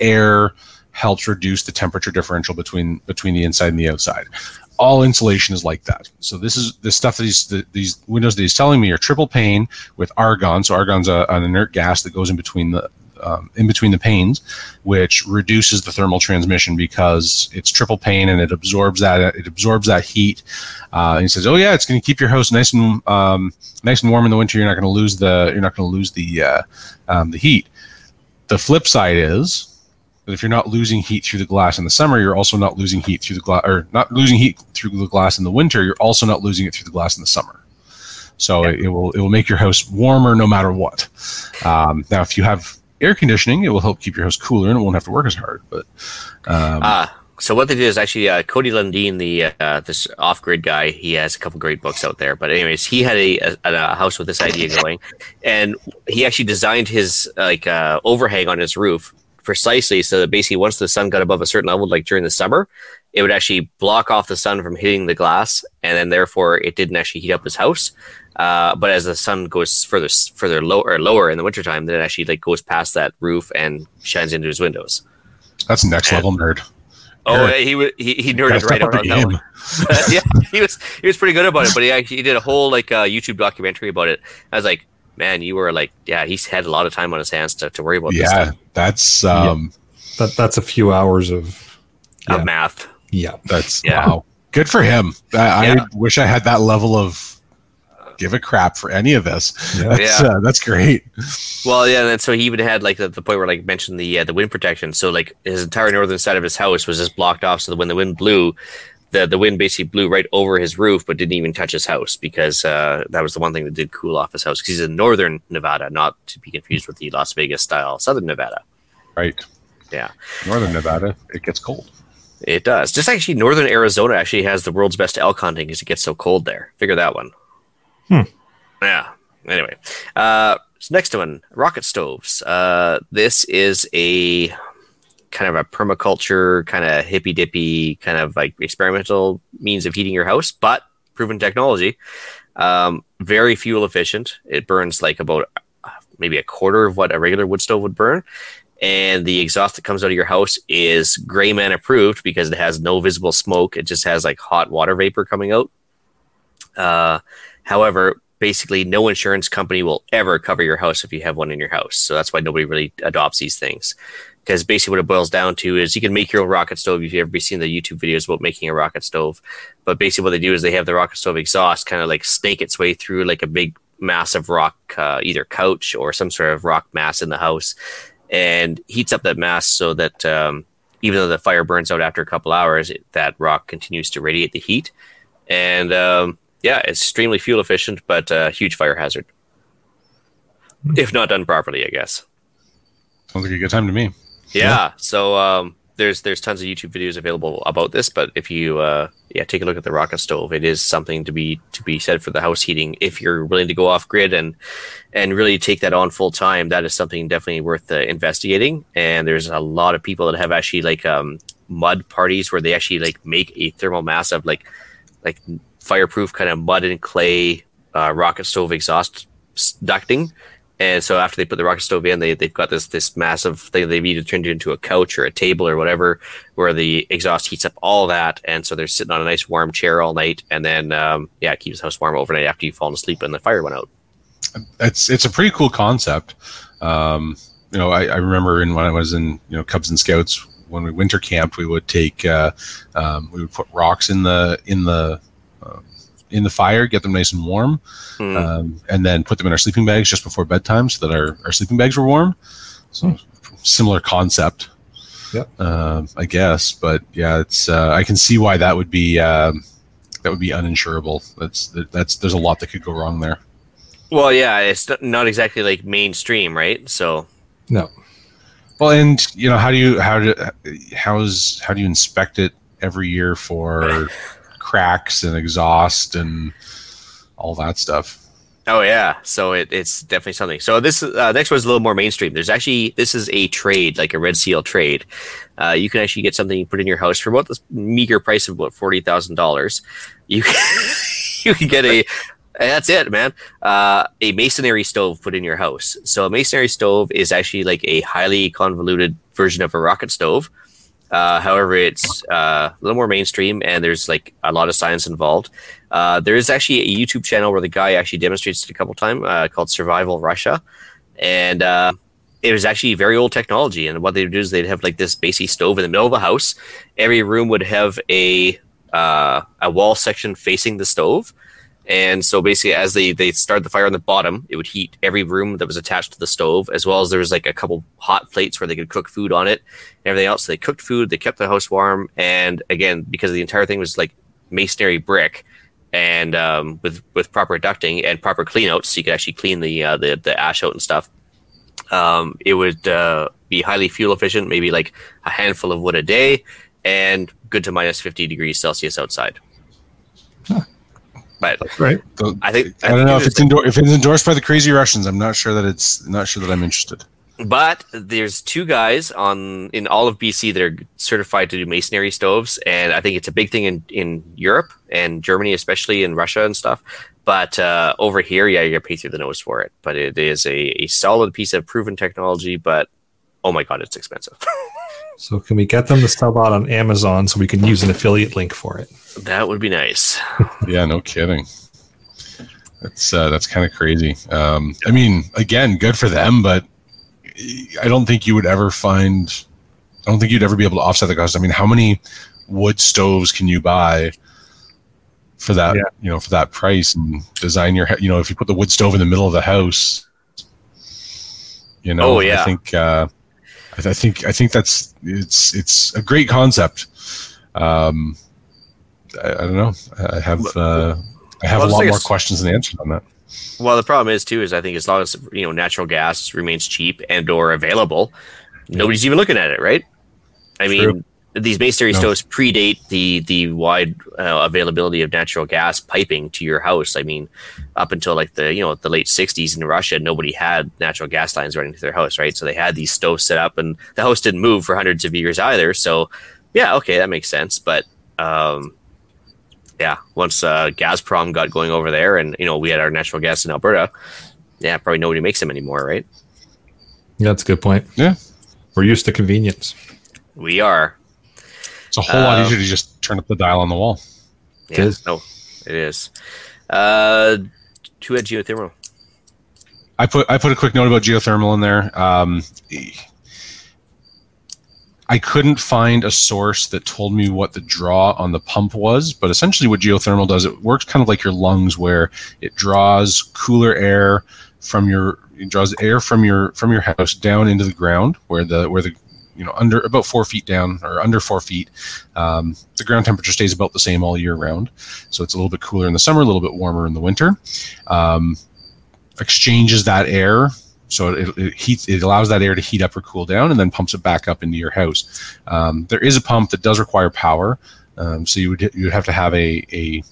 air helps reduce the temperature differential between the inside and the outside. All insulation is like that. So this is the stuff that these windows that he's telling me are triple pane with argon. So argon's an inert gas that goes in between the panes, which reduces the thermal transmission because it's triple pane and it absorbs that heat. And he says, "Oh yeah, it's going to keep your house nice and warm in the winter. You're not going to lose the heat." The flip side is, if you're not losing heat through the glass in the summer, you're also not losing heat through the glass, or not losing heat through the glass in the winter. You're also not losing it through the glass in the summer. So yeah, it will make your house warmer no matter what. Now, if you have air conditioning, it will help keep your house cooler and it won't have to work as hard. But so what they did is actually Cody Lundin, this off-grid guy, he has a couple great books out there. But anyways, he had a house with this idea going, and he actually designed his overhang on his roof precisely so that basically once the sun got above a certain level, during the summer, it would actually block off the sun from hitting the glass, and then therefore it didn't actually heat up his house. But as the sun goes further lower in the wintertime, then it actually goes past that roof and shines into his windows. That's next level nerd. Oh, he nerded right out on that one. Yeah, he was pretty good about it, but he did a whole YouTube documentary about it. I was like, man, you were he's had a lot of time on his hands to worry about this stuff. That's a few hours of math. Yeah, wow. Good for him. I wish I had that level of give a crap for any of this. Yeah. That's great. Well, yeah, and so he even had the point where mentioned the wind protection. So his entire northern side of his house was just blocked off, so that when the wind blew, the wind basically blew right over his roof, but didn't even touch his house because that was the one thing that did cool off his house. Because he's in northern Nevada, not to be confused with the Las Vegas style southern Nevada. Right. Yeah. Northern Nevada, it gets cold. It does. Just actually, northern Arizona actually has the world's best elk hunting because it gets so cold there. Figure that one. Yeah. Anyway. So next one, rocket stoves. This is a kind of a permaculture, kind of hippy-dippy, kind of like experimental means of heating your house, but proven technology. Very fuel efficient. It burns like about maybe a quarter of what a regular wood stove would burn. And the exhaust that comes out of your house is gray man approved because it has no visible smoke. It just has like hot water vapor coming out. However, basically no insurance company will ever cover your house if you have one in your house. So that's why nobody really adopts these things. Because basically what it boils down to is you can make your own rocket stove. If you've ever seen the YouTube videos about making a rocket stove. But basically what they do is they have the rocket stove exhaust kind of like snake its way through like a big massive rock, either couch or some sort of rock mass in the house. And heats up that mass so that even though the fire burns out after a couple hours, that rock continues to radiate the heat. And yeah, it's extremely fuel efficient, but a huge fire hazard. If not done properly, I guess. Sounds like a good time to me. Yeah. So there's tons of YouTube videos available about this, but if you take a look at the rocket stove, it is something to be said for the house heating. If you're willing to go off grid and really take that on full time, that is something definitely worth investigating. And there's a lot of people that have actually like mud parties where they actually like make a thermal mass of like fireproof kind of mud and clay rocket stove exhaust ducting. And so after they put the rocket stove in, they've got this massive thing they've either turned into a couch or a table or whatever, where the exhaust heats up all that. And so they're sitting on a nice warm chair all night. And then, it keeps the house warm overnight after you've fallen asleep and the fire went out. It's a pretty cool concept. I remember when I was in Cubs and Scouts, when we winter camped, we would take we would put rocks in the fire, get them nice and warm, and then put them in our sleeping bags just before bedtime so that our sleeping bags were warm. So similar concept, I guess. But yeah, it's I can see why that would be uninsurable. That's there's a lot that could go wrong there. Well, yeah, it's not exactly like mainstream, right? So no. Well, and how do you inspect it every year for cracks and exhaust and all that stuff? Oh yeah, so it's definitely something. So this next one's a little more mainstream. There's actually, this is a trade, like a Red Seal trade. You can actually get something you put in your house for about this meager price of about $40,000. You can get a that's it, man. A masonry stove put in your house. So a masonry stove is actually like a highly convoluted version of a rocket stove. However, it's a little more mainstream, and there's like a lot of science involved. There is actually a YouTube channel where the guy actually demonstrates it a couple times called Survival Russia, and it was actually very old technology. And what they would do is they'd have like this basic stove in the middle of a house. Every room would have a wall section facing the stove, and so basically as they started the fire on the bottom, it would heat every room that was attached to the stove, as well as there was like a couple hot plates where they could cook food on it and everything else. So they cooked food, they kept the house warm, and again, because the entire thing was like masonry brick and with proper ducting and proper cleanouts, so you could actually clean the ash out and stuff, it would be highly fuel efficient, maybe like a handful of wood a day, and good to minus 50 degrees Celsius outside. Huh. But right. I don't know if it's endorsed by the crazy Russians. I'm not sure that I'm interested. But there's two guys in all of BC that are certified to do masonry stoves, and I think it's a big thing in Europe and Germany, especially in Russia and stuff. But over here, yeah, you're paid through the nose for it. But it is a solid piece of proven technology. But oh my god, it's expensive. So can we get them to sub out on Amazon so we can use an affiliate link for it? That would be nice. Yeah, no kidding. That's kind of crazy. I mean, again, good for them, but I don't think you'd ever be able to offset the cost. I mean, how many wood stoves can you buy for that? Yeah. For that price, and design your, if you put the wood stove in the middle of the house, Oh yeah. I think that's it's a great concept. I don't know. I have a lot more questions than answers on that. Well, the problem is too is I think as long as natural gas remains cheap and or available, nobody's even looking at it, right? I mean, these base area stoves predate the wide availability of natural gas piping to your house. I mean, up until like the late 60s in Russia, nobody had natural gas lines running to their house, right? So they had these stoves set up, and the house didn't move for hundreds of years either. So, yeah, okay, that makes sense. But yeah, once Gazprom got going over there, and we had our natural gas in Alberta, yeah, probably nobody makes them anymore, right? Yeah, that's a good point. Yeah, we're used to convenience. We are. It's a whole lot easier to just turn up the dial on the wall. Yeah, it is. No, it is. Two-edged geothermal. I put a quick note about geothermal in there. I couldn't find a source that told me what the draw on the pump was, but essentially what geothermal does, it works kind of like your lungs, where it draws cooler air from your from your house down into the ground, where the under about 4 feet down, or under 4 feet, the ground temperature stays about the same all year round. So it's a little bit cooler in the summer, a little bit warmer in the winter. Exchanges that air, so it allows that air to heat up or cool down, and then pumps it back up into your house. There is a pump that does require power, so you would have to have a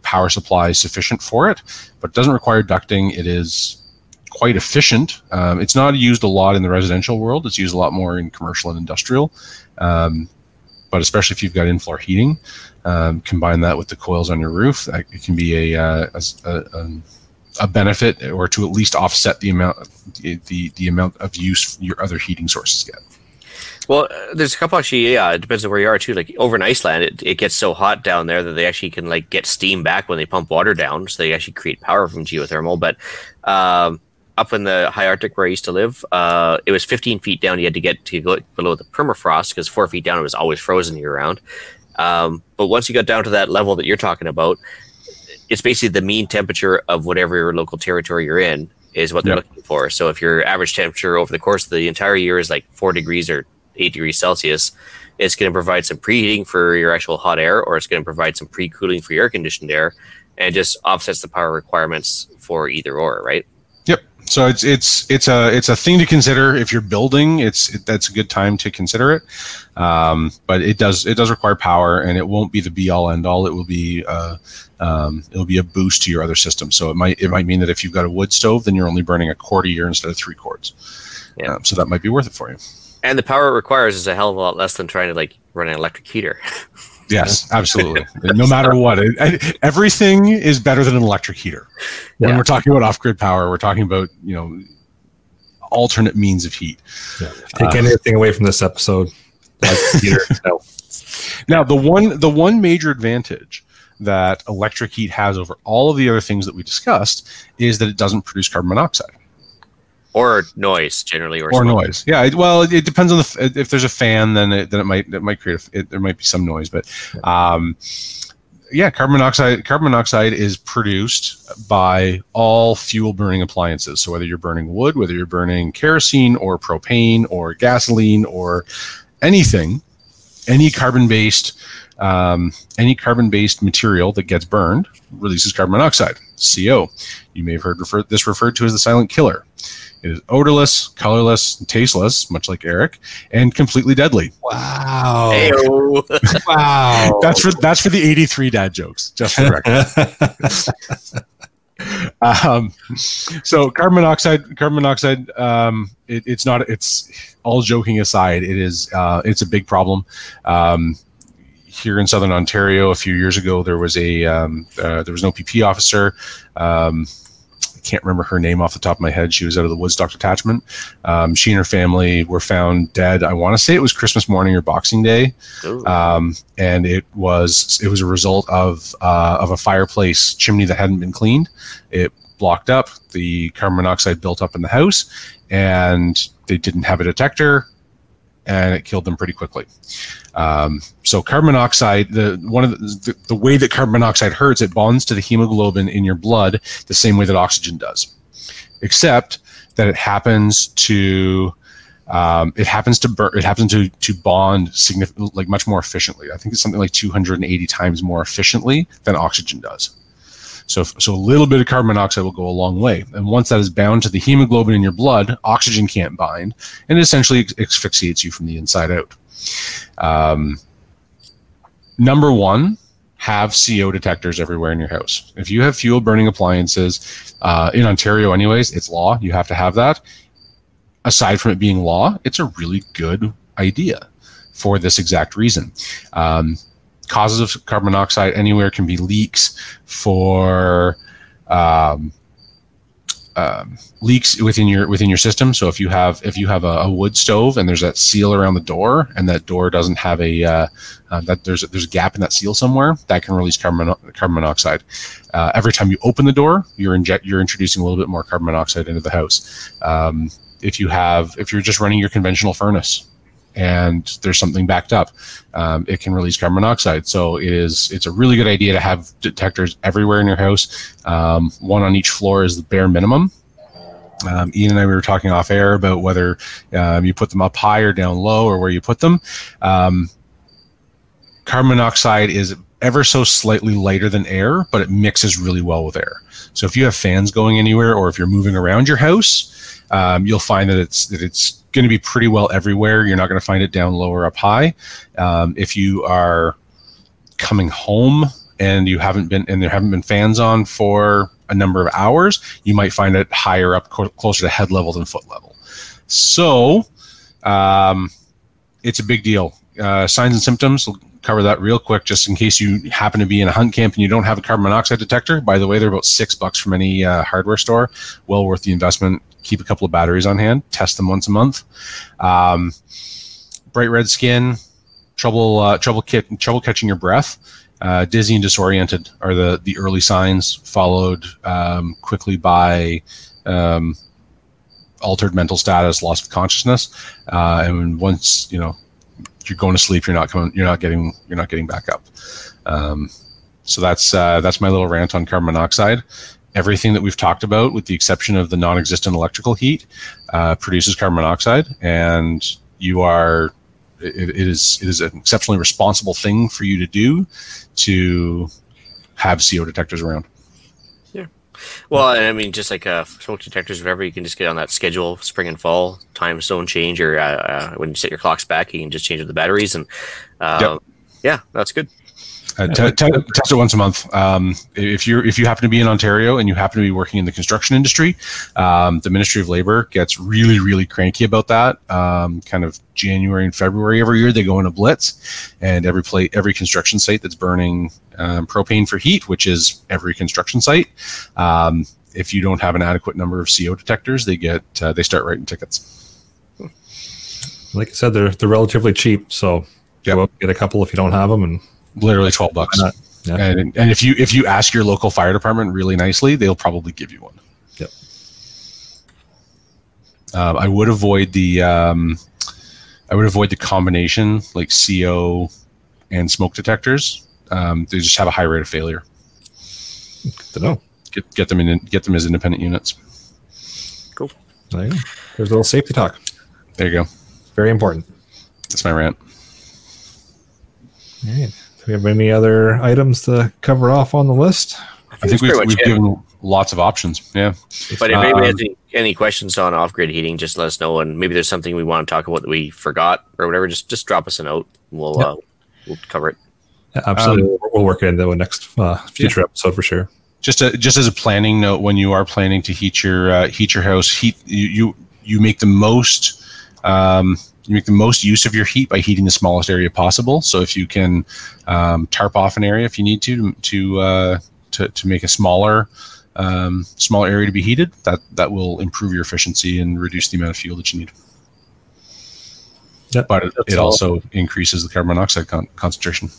power supply sufficient for it, but it doesn't require ducting. It is quite efficient. It's not used a lot in the residential world. It's used a lot more in commercial and industrial, but especially if you've got in-floor heating, combine that with the coils on your roof, it can be a benefit, or to at least offset the amount of use your other heating sources get. Well, there's a couple actually. Yeah, it depends on where you are too. Like over in Iceland, it gets so hot down there that they actually can like get steam back when they pump water down, so they actually create power from geothermal. But up in the high Arctic where I used to live, it was 15 feet down. You had to get to go below the permafrost, because 4 feet down it was always frozen year round. But once you got down to that level that you're talking about, it's basically the mean temperature of whatever your local territory you're in is what they're looking for. So if your average temperature over the course of the entire year is like 4 degrees or 8 degrees Celsius, it's going to provide some preheating for your actual hot air, or it's going to provide some pre-cooling for your air-conditioned air, and just offsets the power requirements for either or, right? So it's a thing to consider if you're building. That's a good time to consider it, but it does require power, and it won't be the be all end all. It will be it'll be a boost to your other system. So it might mean that if you've got a wood stove, then you're only burning a quart a year instead of 3 quarts. Yeah. So that might be worth it for you. And the power it requires is a hell of a lot less than trying to like run an electric heater. Yes, absolutely. No matter what, everything is better than an electric heater. When we're talking about off-grid power, we're talking about alternate means of heat. Yeah. Take anything away from this episode. Heater, no. Now, the one major advantage that electric heat has over all of the other things that we discussed is that it doesn't produce carbon monoxide. Or noise, generally, or noise. Yeah, it depends on if there's a fan, then it might create there might be some noise, but carbon monoxide is produced by all fuel burning appliances. So whether you're burning wood, whether you're burning kerosene or propane or gasoline or anything, any carbon based material that gets burned releases carbon monoxide, CO. You may have heard this referred to as the silent killer. It is odorless, colorless, and tasteless, much like Eric, and completely deadly. Wow! Hey-o. Wow! That's for the 83 dad jokes. Just for record. So carbon monoxide. It's not. It's all joking aside. It is. It's a big problem. Here in Southern Ontario, a few years ago, there was an OPP officer. Can't remember her name off the top of my head. She was out of the Woodstock detachment. She and her family were found dead. I want to say it was Christmas morning or Boxing Day, and it was a result of a fireplace chimney that hadn't been cleaned. It blocked up. The carbon monoxide built up in the house, and they didn't have a detector, and it killed them pretty quickly. So carbon monoxide, the way that carbon monoxide hurts, it bonds to the hemoglobin in your blood the same way that oxygen does, except that it happens to bond significantly, like much more efficiently. I think it's something like 280 times more efficiently than oxygen does. So a little bit of carbon monoxide will go a long way. And once that is bound to the hemoglobin in your blood, oxygen can't bind, and it essentially asphyxiates you from the inside out. Number one, have CO detectors everywhere in your house. If you have fuel burning appliances, in Ontario anyways, it's law, you have to have that. Aside from it being law, it's a really good idea for this exact reason. Causes of carbon monoxide anywhere can be leaks for leaks within your system. So if you have a wood stove and there's that seal around the door, and that door doesn't have there's a gap in that seal somewhere, that can release carbon monoxide. Every time you open the door, you're introducing a little bit more carbon monoxide into the house. If you're just running your conventional furnace and there's something backed up, it can release carbon monoxide. So it's a really good idea to have detectors everywhere in your house. One on each floor is the bare minimum. Ian and I, we were talking off air about whether you put them up high or down low or where you put them. Carbon monoxide is ever so slightly lighter than air, but it mixes really well with air. So if you have fans going anywhere, or if you're moving around your house, you'll find that it's going to be pretty well everywhere. You're not going to find it down low or up high. If you are coming home and there haven't been fans on for a number of hours, you might find it higher up, closer to head level than foot level. So it's a big deal. Signs and symptoms, we'll cover that real quick, just in case you happen to be in a hunt camp and you don't have a carbon monoxide detector. By the way, they're about $6 from any hardware store. Well worth the investment. Keep a couple of batteries on hand. Test them once a month. Bright red skin, trouble catching your breath, dizzy and disoriented are the early signs, followed quickly by altered mental status, loss of consciousness, and once you're going to sleep, you're not getting back up. So that's my little rant on carbon monoxide. Everything that we've talked about, with the exception of the non-existent electrical heat, produces carbon monoxide, and it is an exceptionally responsible thing for you to do, to have CO detectors around. Yeah, well, I mean, just like smoke detectors, whatever, you can just get on that schedule, spring and fall, time zone change, or when you set your clocks back, you can just change the batteries, and yep. Yeah, that's good. Test it once a month. If you happen to be in Ontario and you happen to be working in the construction industry, the Ministry of Labor gets really, really cranky about that. Kind of January and February every year, they go in a blitz, and every construction site that's burning propane for heat, which is every construction site, if you don't have an adequate number of CO detectors, they start writing tickets. Like I said, they're relatively cheap, so yeah, we'll get a couple if you don't have them, and literally $12. Yeah. And if you ask your local fire department really nicely, they'll probably give you one. Yep. I would avoid the combination, like CO and smoke detectors. They just have a high rate of failure. Good to know. Get them as independent units. Cool. There you go. There's a little safety talk. There you go. Very important. That's my rant. All right. Do we have any other items to cover off on the list? I think we've given lots of options. Yeah. But if anybody has any questions on off-grid heating, just let us know. And maybe there's something we want to talk about that we forgot or whatever. Just drop us a note. We'll cover it. Yeah, absolutely. We'll work it into the next future episode for sure. Just as a planning note, when you are planning to heat your house, you make the most. You make the most use of your heat by heating the smallest area possible. So if you can tarp off an area if you need to make a smaller area to be heated, that will improve your efficiency and reduce the amount of fuel that you need. Yep, but it also increases the carbon monoxide concentration.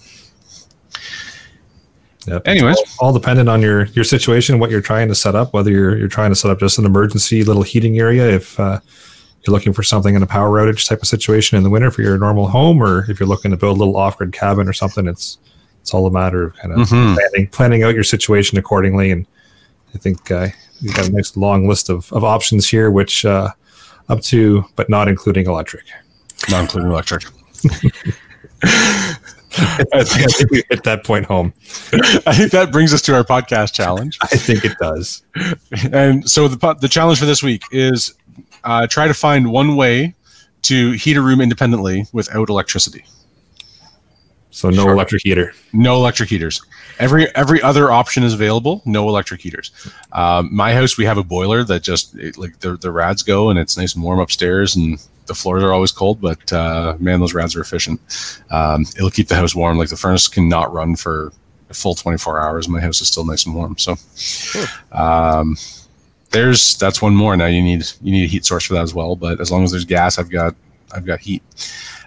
Yep. Anyways, it's all dependent on your situation, what you're trying to set up, whether you're trying to set up just an emergency little heating area, if you're looking for something in a power outage type of situation in the winter for your normal home, or if you're looking to build a little off-grid cabin or something, it's all a matter of kind of planning out your situation accordingly. And I think we've got a nice long list of options here, which up to, but not including electric. I think we hit that point home. I think that brings us to our podcast challenge. I think it does. And so the challenge for this week is try to find one way to heat a room independently without electricity. So no electric heater. No electric heaters. Every other option is available. No electric heaters. My house, we have a boiler that the rads go and it's nice and warm upstairs and the floors are always cold, but man, those rads are efficient. It'll keep the house warm. Like the furnace cannot run for a full 24 hours. My house is still nice and warm. So that's one more. Now you need a heat source for that as well. But as long as there's gas, I've got heat.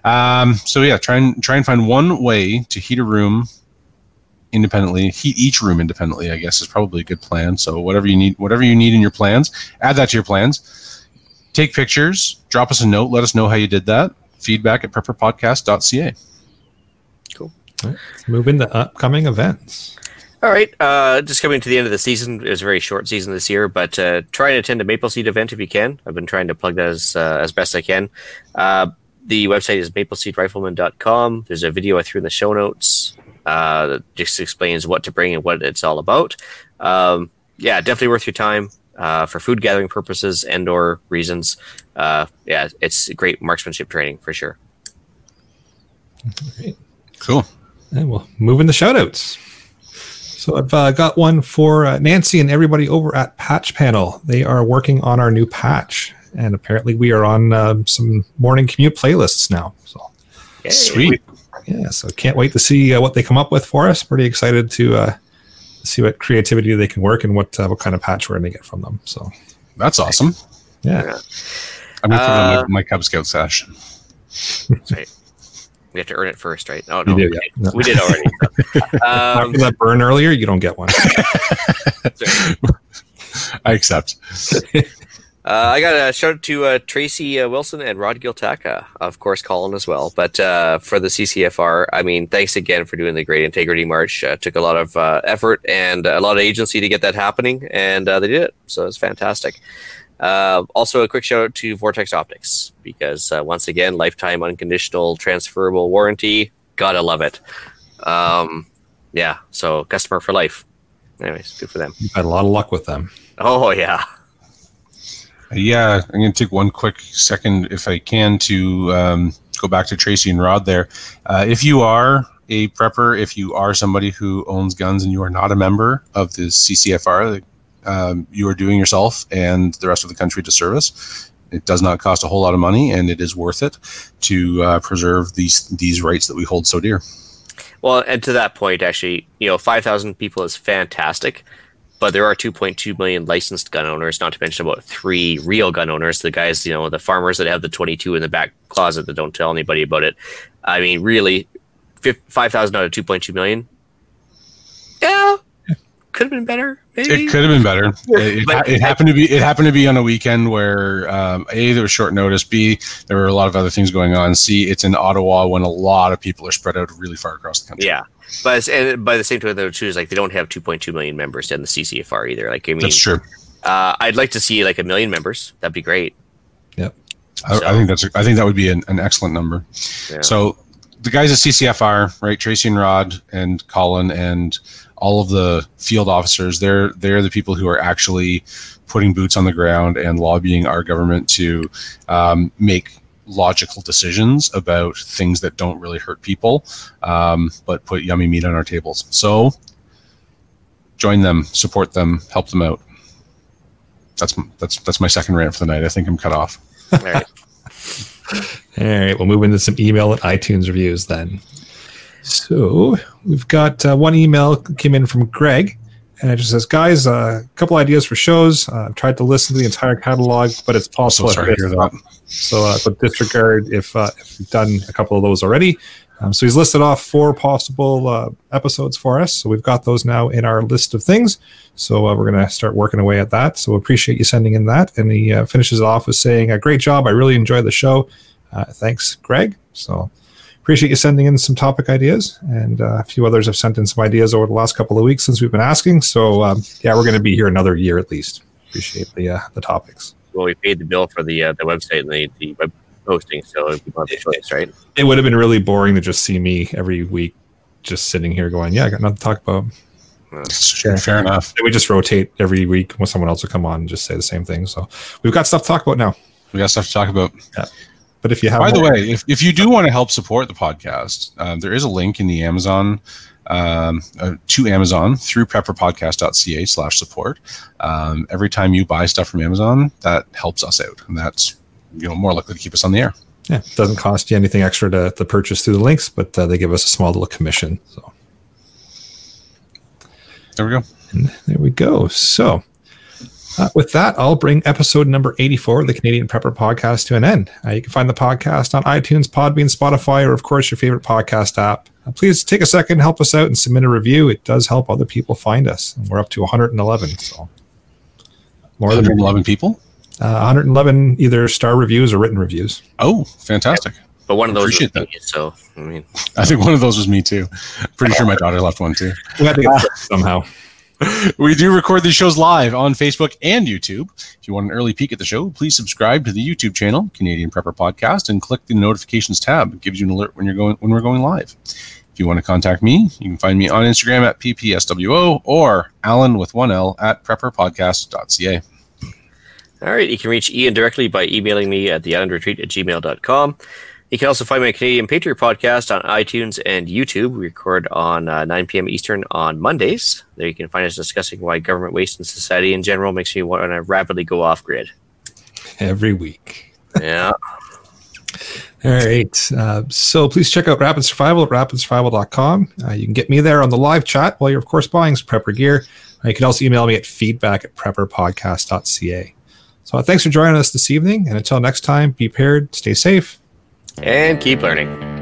So yeah, try and find one way to heat a room independently. Heat each room independently, I guess, is probably a good plan. So whatever you need in your plans, add that to your plans. Take pictures, drop us a note, let us know how you did that. Feedback at preppermodcast.ca. Cool. All right, let's move into upcoming events. All right, just coming to the end of the season. It was a very short season this year, but try and attend a Maple Seed event if you can. I've been trying to plug that as best I can. The website is mapleseedrifleman.com. There's a video I threw in the show notes that just explains what to bring and what it's all about. Yeah, definitely worth your time for food gathering purposes and or reasons. Yeah, it's great marksmanship training for sure. All right. Cool. And we'll move into shout outs. So I've got one for Nancy and everybody over at Patch Panel. They are working on our new patch. And apparently we are on some morning commute playlists now. So yay. Sweet. Yeah, so can't wait to see what they come up with for us. Pretty excited to see what creativity they can work and what kind of patch we're going to get from them. So that's awesome. Yeah. I'm going to put on my Cub Scout sash. That's right. We have to earn it first, right? Oh, no. We did already. After that burn earlier, you don't get one. I accept. I got a shout out to Tracy Wilson and Rod Giltaka, of course, Colin as well. But for the CCFR, I mean, thanks again for doing the Great Integrity March. Took a lot of effort and a lot of agency to get that happening, and they did it. So it's fantastic. Also, a quick shout out to Vortex Optics because once again, lifetime unconditional transferable warranty. Gotta love it. Yeah, so customer for life. Anyways, good for them. You've had a lot of luck with them. Oh yeah. Yeah, I'm going to take one quick second, if I can, to go back to Tracy and Rod there. If you are a prepper, if you are somebody who owns guns and you are not a member of the CCFR, you are doing yourself and the rest of the country a disservice. It does not cost a whole lot of money, and it is worth it to preserve these rights that we hold so dear. Well, and to that point, actually, 5,000 people is fantastic. But there are 2.2 million licensed gun owners, not to mention about 3 real gun owners, the guys, the farmers that have the 22 in the back closet that don't tell anybody about it. I mean, really, 5,000 out of 2.2 million? Yeah. Could have been better, maybe. It could have been better. It happened to be on a weekend where, A, there was short notice, B, there were a lot of other things going on, C, it's in Ottawa when a lot of people are spread out really far across the country. Yeah. But by the same token, though, too, is like they don't have 2.2 million members in the CCFR either. Like, I mean, that's true. I'd like to see like 1 million members. That'd be great. Yep. So. I think that would be an excellent number. Yeah. So the guys at CCFR, right? Tracy and Rod and Colin and all of the field officers, they're the people who are actually putting boots on the ground and lobbying our government to make logical decisions about things that don't really hurt people, but put yummy meat on our tables. So join them, support them, help them out. That's my second rant for the night. I think I'm cut off. All right. All right. We'll move into some email and iTunes reviews then. So we've got one email came in from Greg. And it just says, guys, a couple ideas for shows. I've tried to listen to the entire catalog, but it's possible. Sorry to hear that. So, but disregard if you've done a couple of those already. So he's listed off 4 possible episodes for us. So we've got those now in our list of things. So we're going to start working away at that. So appreciate you sending in that. And he finishes off with saying, great job. I really enjoy the show. Thanks, Greg. So appreciate you sending in some topic ideas, and a few others have sent in some ideas over the last couple of weeks since we've been asking. So, yeah, we're going to be here another year at least. Appreciate the topics. Well, we paid the bill for the website and the web hosting, so people have a choice, right? It would have been really boring to just see me every week just sitting here going, yeah, I got nothing to talk about. Sure. Fair enough. We just rotate every week when someone else will come on and just say the same thing. So we've got stuff to talk about now. We got stuff to talk about. Yeah. But if you have, by the way, if you do want to help support the podcast, there is a link in the Amazon to Amazon through preppermodcast.ca/support. Every time you buy stuff from Amazon, that helps us out, and that's, you know, more likely to keep us on the air. Yeah, it doesn't cost you anything extra to purchase through the links, but they give us a small little commission. So there we go. And there we go. So with that, I'll bring episode number 84 of the Canadian Prepper Podcast to an end. You can find the podcast on iTunes, Podbean, Spotify, or of course your favorite podcast app. Please take a second, help us out, and submit a review. It does help other people find us. We're up to 111. So more 111 than people? 111 either star reviews or written reviews. Oh, fantastic. Yeah. But one of those was me, so I mean, I think one of those was me too. Pretty sure my daughter left one too. We had to get somehow. We do record these shows live on Facebook and YouTube. If you want an early peek at the show, please subscribe to the YouTube channel, Canadian Prepper Podcast, and click the notifications tab. It gives you an alert when we're going live. If you want to contact me, you can find me on Instagram at ppswo or Alan with one L at prepperpodcast.ca. All right, you can reach Ian directly by emailing me at theislandretreat@gmail.com. You can also find my Canadian Patriot podcast on iTunes and YouTube. We record on 9 p.m. Eastern on Mondays. There you can find us discussing why government waste in society in general makes me want to rapidly go off-grid. Every week. Yeah. All right. So please check out Rapid Survival at rapidsurvival.com. You can get me there on the live chat while you're, of course, buying some prepper gear. You can also email me at feedback@prepperpodcast.ca. So thanks for joining us this evening. And until next time, be prepared, stay safe, and keep learning.